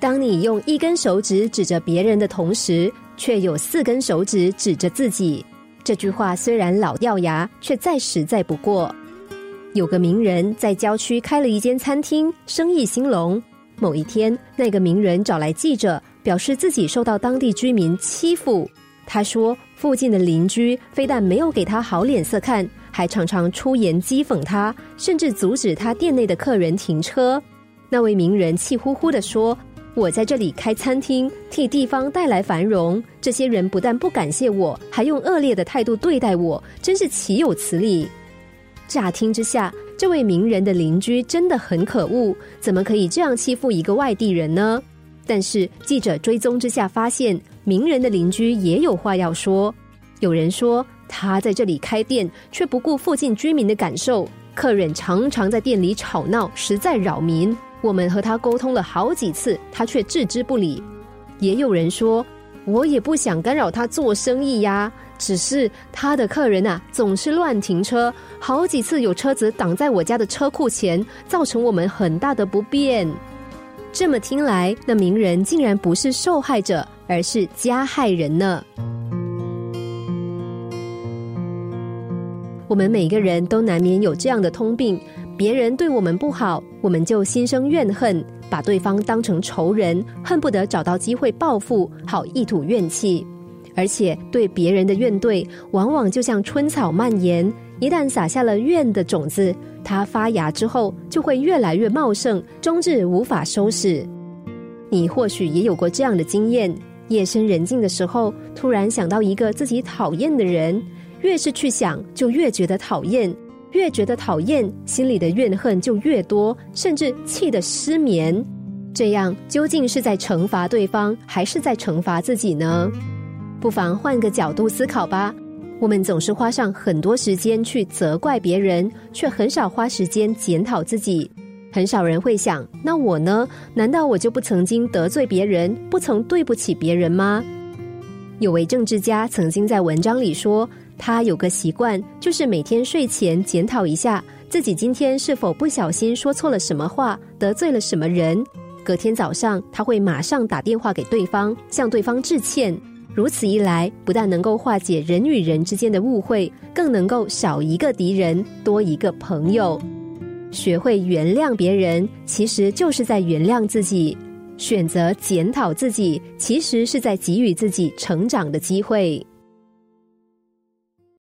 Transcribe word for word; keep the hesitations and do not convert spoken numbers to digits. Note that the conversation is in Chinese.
当你用一根手指指着别人的同时，却有四根手指指着自己。这句话虽然老掉牙，却再实在不过。有个名人在郊区开了一间餐厅，生意兴隆。某一天，那个名人找来记者，表示自己受到当地居民欺负。他说，附近的邻居非但没有给他好脸色看，还常常出言讥讽他，甚至阻止他店内的客人停车。那位名人气呼呼地说，我在这里开餐厅，替地方带来繁荣，这些人不但不感谢我，还用恶劣的态度对待我，真是岂有此理。乍听之下，这位名人的邻居真的很可恶，怎么可以这样欺负一个外地人呢？但是记者追踪之下发现，名人的邻居也有话要说。有人说，他在这里开店，却不顾附近居民的感受，客人常常在店里吵闹，实在扰民，我们和他沟通了好几次，他却置之不理。也有人说，我也不想干扰他做生意呀，只是他的客人啊，总是乱停车，好几次有车子挡在我家的车库前，造成我们很大的不便。这么听来，那名人竟然不是受害者，而是加害人呢。我们每个人都难免有这样的通病，别人对我们不好，我们就心生怨恨，把对方当成仇人，恨不得找到机会报复，好一吐怨气。而且对别人的怨怼，往往就像春草蔓延，一旦撒下了怨的种子，它发芽之后就会越来越茂盛，终至无法收拾。你或许也有过这样的经验，夜深人静的时候，突然想到一个自己讨厌的人，越是去想，就越觉得讨厌，越觉得讨厌，心里的怨恨就越多，甚至气得失眠。这样究竟是在惩罚对方，还是在惩罚自己呢？不妨换个角度思考吧。我们总是花上很多时间去责怪别人，却很少花时间检讨自己。很少人会想，那我呢？难道我就不曾经得罪别人，不曾对不起别人吗？有位政治家曾经在文章里说，他有个习惯，就是每天睡前检讨一下自己今天是否不小心说错了什么话，得罪了什么人。隔天早上，他会马上打电话给对方，向对方致歉。如此一来，不但能够化解人与人之间的误会，更能够少一个敌人，多一个朋友。学会原谅别人，其实就是在原谅自己；选择检讨自己，其实是在给予自己成长的机会。